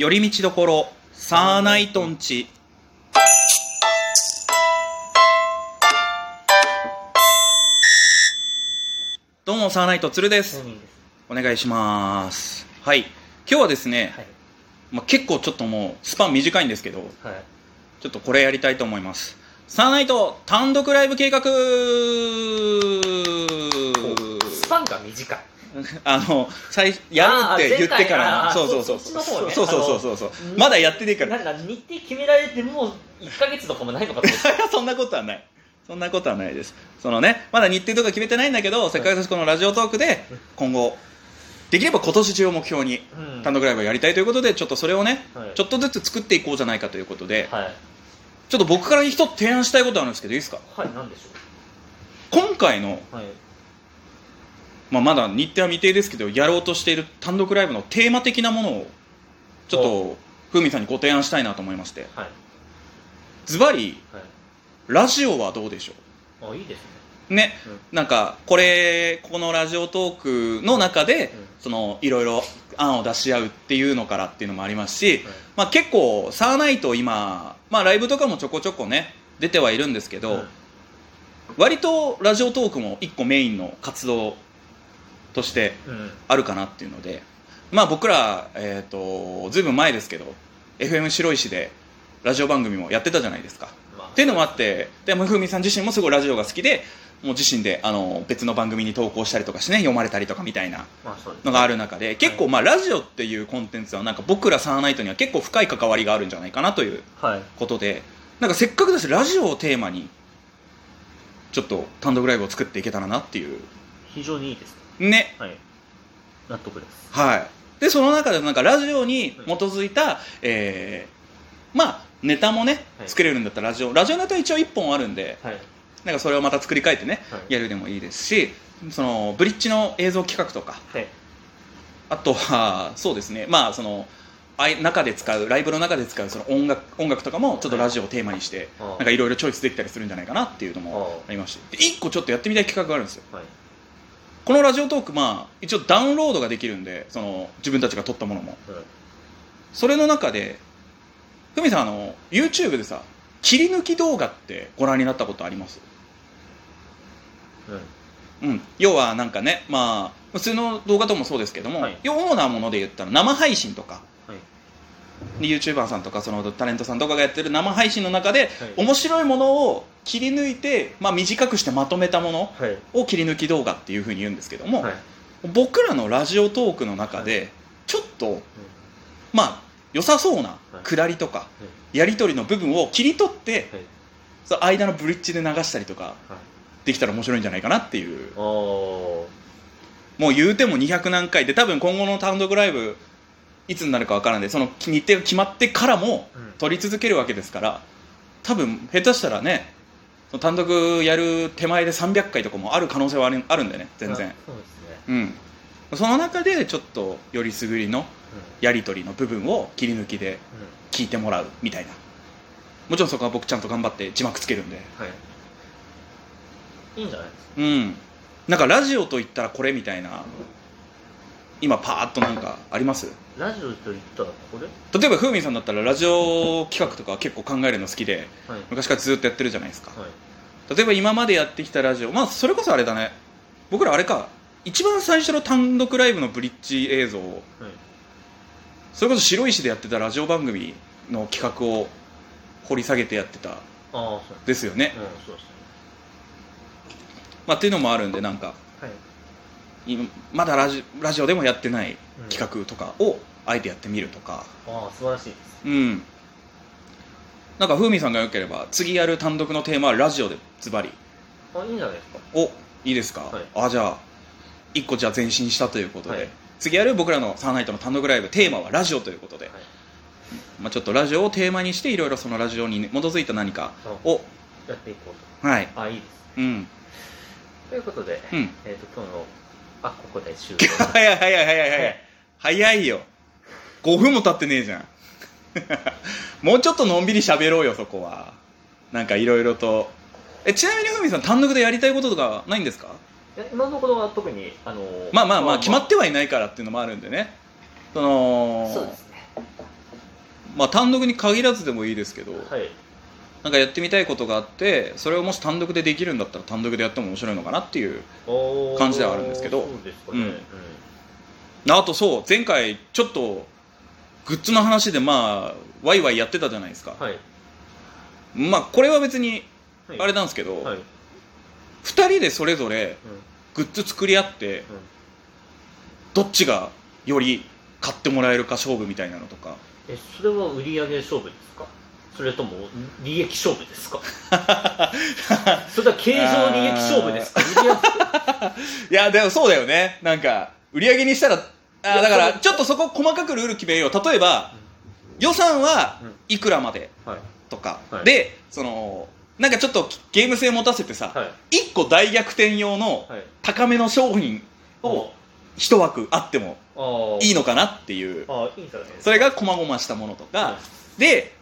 寄り道どころサーナイトンチ。どうもサーナイトつるです。お願いします。はい、今日はですね、はい、結構ちょっともうスパン短いんですけど、はい、ちょっとこれやりたいと思います。サーナイト単独ライブ計画。スパンが短いやるって言ってからそうそう、まだやってねえからなんか日程決められてもう1ヶ月とかもないのかと思ってそんなことはないです。そのね、まだ日程とか決めてないんだけど、せっかくですこのラジオトークで今後できれば今年中を目標に単独ライブをやりたいということで、ちょっとそれをね、はい、ちょっとずつ作っていこうじゃないかということで、はい、ちょっと僕から一つ提案したいことあるんですけどいいですか。はい、何でしょう。今回の、はい、まだ日程は未定ですけどやろうとしている単独ライブのテーマ的なものをちょっと風味さんにご提案したいなと思いまして、はい、ズバリ、はい、ラジオはどうでしょう。あ、いいですね。ね、うん、なんかこのラジオトークの中で、うん、そのいろいろ案を出し合うっていうのからっていうのもありますし、はい、結構サーナイト今、ライブとかもちょこちょこね出てはいるんですけど、うん、割とラジオトークも一個メインの活動としてあるかなっていうので、僕ら、ずいぶん前ですけど FM 白石でラジオ番組もやってたじゃないですか、っていうのもあって、でもふみさん自身もすごいラジオが好きで、もう自身で別の番組に投稿したりとかして、ね、読まれたりとかみたいなのがある中で、結構ラジオっていうコンテンツはなんか僕らサーナイトには結構深い関わりがあるんじゃないかなということで、はい、なんかせっかくだしラジオをテーマにちょっと単独ライブを作っていけたらなっていう。非常にいいですね。ね、はい、納得です、はい、でその中でなんかラジオに基づいた、はい、ネタもね、はい、作れるんだったらラジオネタは一応1本あるんで、はい、なんかそれをまた作り変えてね、はい、やるでもいいですし、そのブリッジの映像企画とか、はい、あとはそうですね、その中で使うライブの中で使うその音楽とかもちょっとラジオをテーマにして、はい、なんかいろいろチョイスできたりするんじゃないかなっていうのもありますし、で1個ちょっとやってみたい企画があるんですよ、はい。このラジオトーク、一応ダウンロードができるんで、その自分たちが撮ったものも、うん、それの中でふみさんYouTube でさ切り抜き動画ってご覧になったことあります？うん、うん、要はなんかね、普通の動画ともそうですけども、はい、主なもので言ったら生配信とか、はい、で YouTuber さんとかそのタレントさんとかがやってる生配信の中で、はい、面白いものを切り抜いて、短くしてまとめたものを切り抜き動画っていうふうに言うんですけども、はい、僕らのラジオトークの中でちょっと、はい、良さそうな下りとか、はい、やり取りの部分を切り取って、はい、その間のブリッジで流したりとかできたら面白いんじゃないかなっていう、はい、もう言うても200何回で多分今後の単独ライブいつになるか分からないんで、その日程が決まってからも撮り続けるわけですから、多分下手したらね単独やる手前で300回とかもある可能性はあるんでね、全然。そうですね。うん。その中でちょっとよりすぐりのやり取りの部分を切り抜きで聞いてもらうみたいな。もちろんそこは僕ちゃんと頑張って字幕つけるんで、はい、いいんじゃないですか。うん。なんかラジオといったらこれみたいな、今パーッとなんかあります？ラジオといったらこれ？例えばふうみんさんだったらラジオ企画とか結構考えるの好きで、はい、昔からずっとやってるじゃないですか、はい、例えば今までやってきたラジオ、それこそあれだね、僕らあれか一番最初の単独ライブのブリッジ映像を、はい、それこそ白石でやってたラジオ番組の企画を掘り下げてやってたですよね、そうですね、っていうのもあるんで、なんか、はい、まだラジオでもやってない企画とかをあえてやってみるとか、素晴らしいです。うん、なんか風味さんがよければ次やる単独のテーマはラジオでズバリ。いいんじゃないですか。いいですか、はい、じゃあ1個じゃあ前進したということで、はい、次やる僕らのサーナイトの単独ライブテーマはラジオということで、はい、ちょっとラジオをテーマにしていろいろそのラジオに基づいた何かをやっていこうと。はい、いいです、うん、ということで、今日のここで終了。早いよ、5分も経ってねえじゃんもうちょっとのんびり喋ろうよ、そこは。なんかいろいろとちなみにふみさん単独でやりたいこととかないんですか？今のことは特に決まってはいないからっていうのもあるんでね、そうですね、まあ、単独に限らずでもいいですけど、はい、なんかやってみたいことがあって、それをもし単独でできるんだったら単独でやっても面白いのかなっていう感じではあるんですけど、そうですかね、うん、あとそう前回ちょっとグッズの話でまあワイワイやってたじゃないですか、はい、まあこれは別にあれなんですけど、はいはい、2人でそれぞれグッズ作り合って、うん、どっちがより買ってもらえるか勝負みたいなのとか。それは売り上げ勝負ですか、それとも利益勝負ですかそれは経常利益勝負ですかいやでもそうだよね、なんか売り上げにしたらだからちょっとそこ細かくルール決めよう。例えば、うん、予算はいくらまでとか、はいはい、でそのなんかちょっとゲーム性持たせてさ、はい、1個大逆転用の高めの商品を1枠あってもいいのかなっていう、それが細々したものとかで、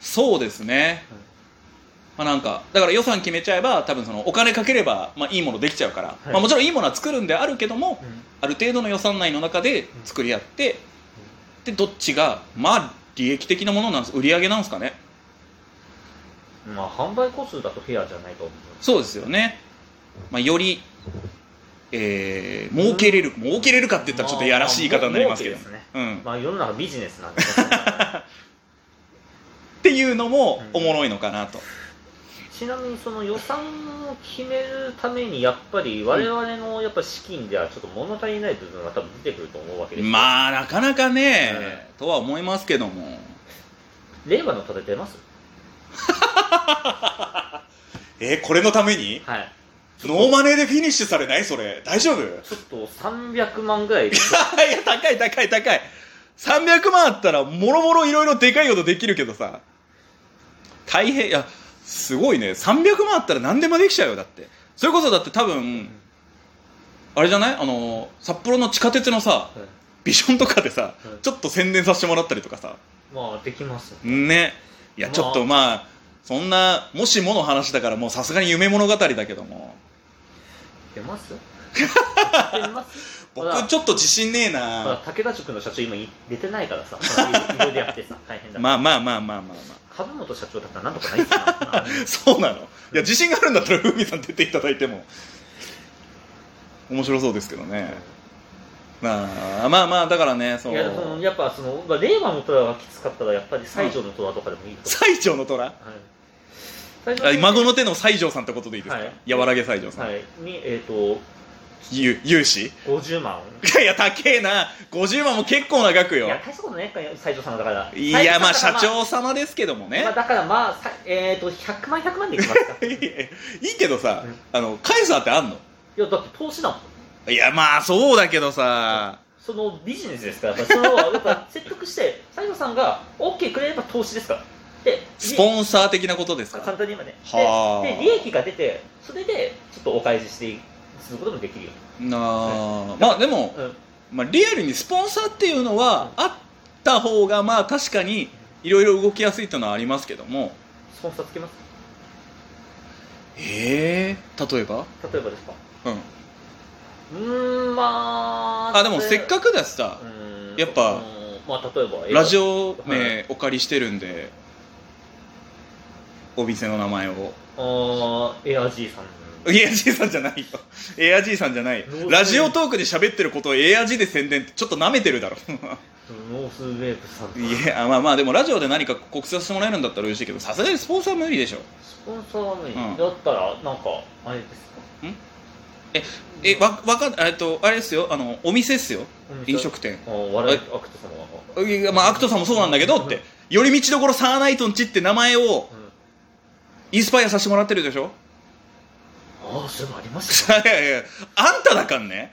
そうですね、まあなんかだから予算決めちゃえば多分そのお金かければまあいいものできちゃうから、まあもちろんいいものは作るんであるけども、ある程度の予算内の中で作り合って、でどっちがまあ利益的なものなんです、売り上げなんですかね。まあ販売個数だとフェアじゃないと思う。そうですよね、まあ、より儲けれるかっていったらちょっとやらしい言い方になりますけど、まあ世の中ビジネスなんでっていうのもおもろいのかなと、うん、ちなみにその予算を決めるためにやっぱり我々のやっぱ資金ではちょっと物足りない部分が多分出てくると思うわけですよ。まあなかなかね、とは思いますけども。令和の盾出ますこれのために、はい、ノーマネーでフィニッシュされない？それ大丈夫？ちょっと300万ぐらいいや高い300万あったらもろもろいろいろでかいことできるけどさ、大変。いやすごいね、300万あったら何でもできちゃうよ。だってそれこそだって多分あれじゃない、札幌の地下鉄のさ、うん、ビジョンとかでさ、うん、ちょっと宣伝させてもらったりとかさ、まあできますね。いやちょっとまあそんなもしもの話だからもうさすがに夢物語だけども出ます僕ちょっと自信ねえな。武田塾の社長今出てないからさ、いろいろやってさ大変だ。まあ株元社長だったらなんとかないっすかそうなの、いや自信があるんだったら風味さん出ていただいても面白そうですけどね、まあだからね、そのいやそのやっぱその令和の虎がきつかったらやっぱり西条の虎とかでもいいと。西条の虎、はい、孫の手の西条さんってことでいいですか、はい、やわらげ西条さん、はい、に融資50万いや高えな、50万も結構な額よ。いや大したことないから西条さんだから。いやまあ社長様ですけどもね、まあ、だからまあ100万でいきますかいいけどさ、返す当てあんの？いやだって投資だもん。いやまあそうだけどさ、そのビジネスですから、それをやっぱ説得して西条さんが OK くれれば投資ですから、でスポンサー的なことですか、簡単に今ね。で利益が出て、それでちょっとお返ししてすることもできるよ。まあでも、まあ、リアルにスポンサーっていうのはあった方がまあ確かにいろいろ動きやすいというのはありますけども。スポンサーつけます？例えばですか？まあでもせっかくだしさ、やっぱ、まあ、例えばラジオ名お借りしてるんで。お店の名前をエアジーさん。エアジーさんじゃないよ、エアジーさんじゃない。ラジオトークで喋ってることをエアジーで宣伝ってちょっと舐めてるだろノースウェーブさん。いやまあでもラジオで何か告知させてもらえるんだったら嬉しいけど、さすがにスポンサー無理でしょ。スポンサーは無理、だったらなんかあれですか？あれですよ、お店ですよ、飲食店。笑いアクトさんは、まあアクトさんもそうなんだけどって寄り道どころサーナイトンチって名前をインスパイアさせてもらってるでしょ。そういうのありました、ね、いやあんただかんね、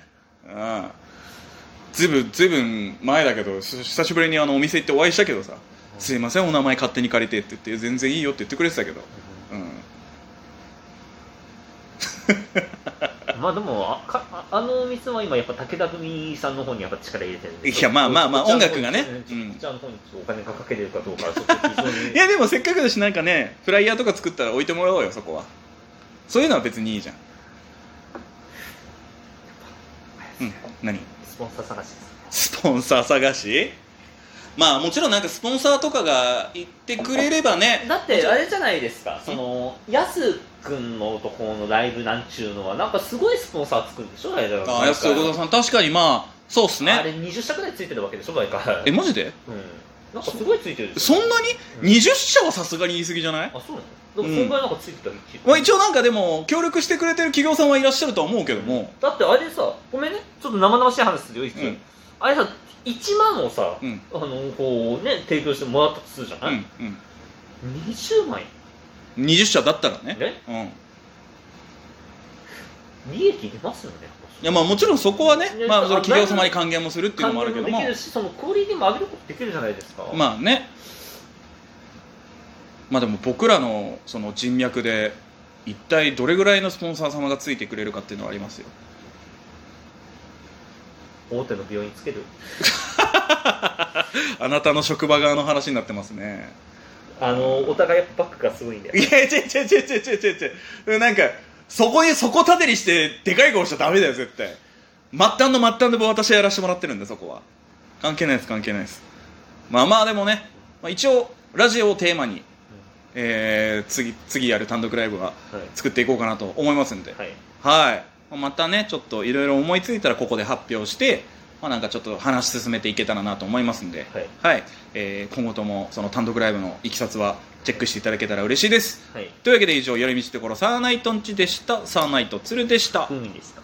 ずいぶん前だけど久しぶりにお店行ってお会いしたけどさ、すいませんお名前勝手に借りてって言って全然いいよって言ってくれてたけど、まあでもあのお店は今やっぱ武田組さんの方にやっぱ力入れてるんで。いやまあ音楽がね、こちらの方にお金がかけてるかどうかはちょっと非常にいやでもせっかくだしなんかね、フライヤーとか作ったら置いてもらおうよ。そこはそういうのは別にいいじゃん。何？スポンサー探しです。まあもちろんなんかスポンサーとかが言ってくれればね。だってあれじゃないですか、そのヤス君の男のライブなんちゅうのはなんかすごいスポンサーつくんでしょ。あれだからヤス君のさん確かにまあそうっすね。あれ20社くらいついてるわけでしょ毎回。えマジで？うんなんかすごいついてるでしょ。そんなに、うん、20社はさすがに言い過ぎじゃない？あそうなの。でもそんぐらいなんかついてたり、うん、まあ一応なんかでも協力してくれてる企業さんはいらっしゃるとは思うけども、だってあれさごめんねちょっと生々しい話するよ一応、うん、あれさ1万をさ、うん、こうね提供してもらったとするじゃない、うんうん、20万円20社だったらね、うん、利益出ますよね。いやまあもちろんそこはね、まあ、その企業様に還元もするっていうのもあるけども、還元もできるしそのクオリティも上げることできるじゃないですか。まあね、まあでも僕らのその人脈で一体どれぐらいのスポンサー様がついてくれるかっていうのはありますよ。大手の病院つけるあなたの職場側の話になってますね。お互いバックがすごいんだよ。いや違うなんかそこたてりしてでかい顔しちゃダメだよ絶対。末端で私はやらせてもらってるんでそこは関係ないです。まあでもね、まあ、一応ラジオをテーマに、うん次やる単独ライブは作っていこうかなと思いますんで、はい、はいまたねちょっといろいろ思いついたらここで発表して、まあ、なんかちょっと話進めていけたらなと思いますんで、はいはい今後ともその単独ライブのいきさつはチェックしていただけたら嬉しいです、はい、というわけで以上寄り道所サーナイトンチでした。サーナイト鶴でした。海ですか。